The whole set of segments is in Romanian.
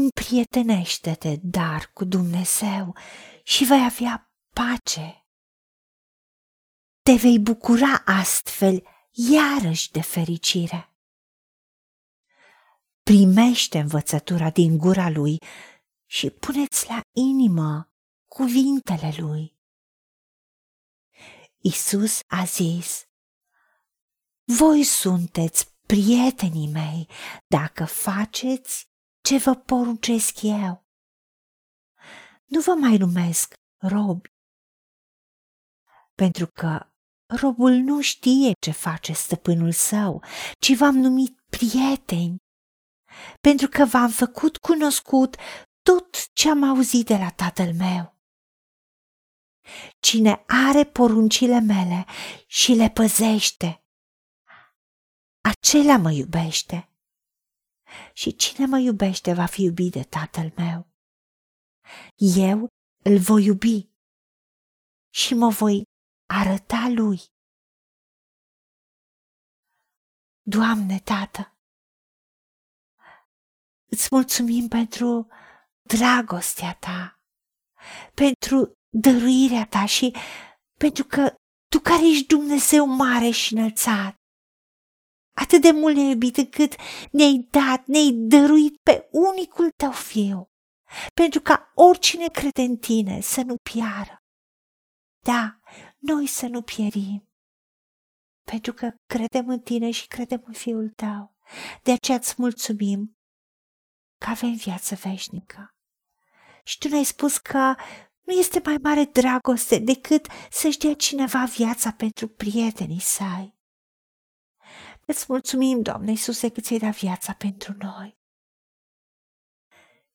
Împrietenește-te, dar, cu Dumnezeu și vei avea pace. Te vei bucura astfel iarăși de fericire. Primește învățătura din gura lui și pune-ți la inimă cuvintele lui. Iisus a zis: voi sunteți prietenii mei dacă faceți ce vă poruncesc eu. Nu vă mai numesc robi, pentru că robul nu știe ce face stăpânul său, ci v-am numit prieteni, pentru că v-am făcut cunoscut tot ce am auzit de la Tatăl meu. Cine are poruncile mele și le păzește, acela mă iubește. Și cine mă iubește va fi iubit de Tatăl meu. Eu îl voi iubi și mă voi arăta lui. Doamne, Tată, îți mulțumim pentru dragostea ta, pentru dăruirea ta și pentru că tu, care ești Dumnezeu mare și înălțat, atât de mult ne-ai iubit încât ne-ai dat, ne-ai dăruit pe unicul tău fiu, pentru ca oricine crede în tine să nu piară. Da, noi să nu pierim, pentru că credem în tine și credem în Fiul tău. De aceea îți mulțumim că avem viață veșnică. Și tu ne-ai spus că nu este mai mare dragoste decât să-și dea cineva viața pentru prietenii săi. Îți mulțumim, Doamne Iisuse, că ți-ai dat viața pentru noi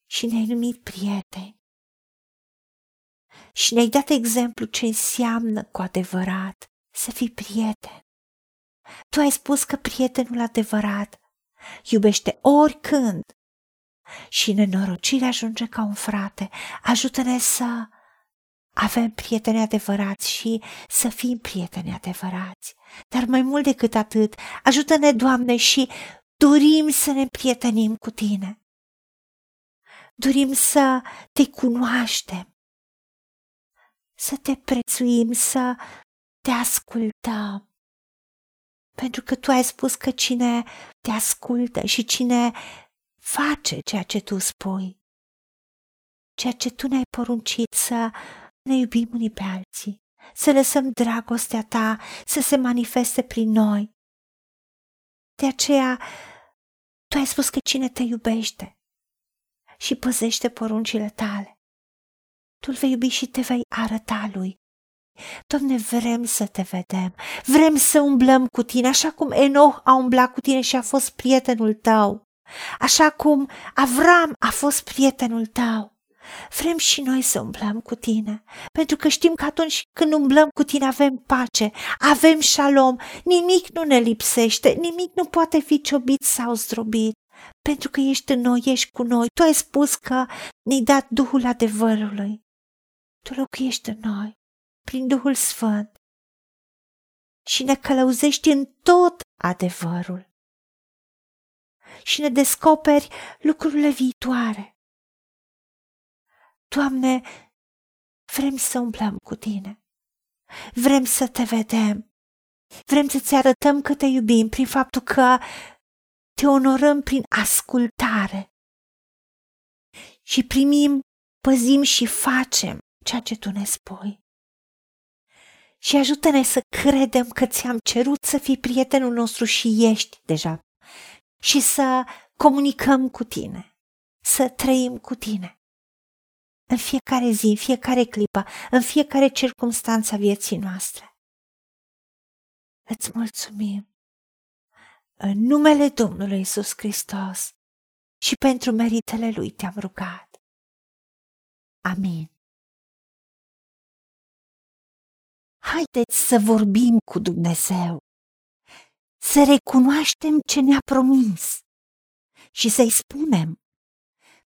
și ne-ai numit prieteni. Și ne-ai dat exemplu ce înseamnă cu adevărat să fii prieten. Tu ai spus că prietenul adevărat iubește oricând și nenorocirea ajunge ca un frate. Ajută-ne să avem prieteni adevărați și să fim prieteni adevărați. Dar mai mult decât atât, ajută-ne, Doamne, și dorim să ne prietenim cu Tine. Dorim să Te cunoaștem, să te prețuim, să te ascultăm. Pentru că tu ai spus că cine te ascultă și cine face ceea ce tu spui, ceea ce tu ne-ai poruncit, să ne iubim unii pe alții, să lăsăm dragostea ta să se manifeste prin noi. De aceea tu ai spus că cine te iubește și păzește poruncile tale, tu îl vei iubi și te vei arăta lui. Doamne, vrem să te vedem, vrem să umblăm cu tine, așa cum Enoh a umblat cu tine și a fost prietenul tău, așa cum Avraam a fost prietenul tău. Vrem și noi să umblăm cu tine, pentru că știm că atunci când umblăm cu tine avem pace, avem șalom, nimic nu ne lipsește, nimic nu poate fi ciobit sau zdrobit. Pentru că ești în noi, ești cu noi. Tu ai spus că ne-ai dat Duhul adevărului. Tu locuiești în noi prin Duhul Sfânt și ne călăuzești în tot adevărul și ne descoperi lucrurile viitoare. Doamne, vrem să umblăm cu tine, vrem să te vedem, vrem să-ți arătăm că te iubim prin faptul că te onorăm prin ascultare și primim, păzim și facem ceea ce tu ne spui. Și ajută-ne să credem că ți-am cerut să fii prietenul nostru și ești deja, și să comunicăm cu tine, să trăim cu tine în fiecare zi, în fiecare clipă, în fiecare circumstanță a vieții noastre. Îți mulțumim în numele Domnului Iisus Hristos și pentru meritele Lui te-am rugat. Amin. Haideți să vorbim cu Dumnezeu, să recunoaștem ce ne-a promis și să-i spunem: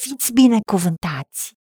Fiți binecuvântați!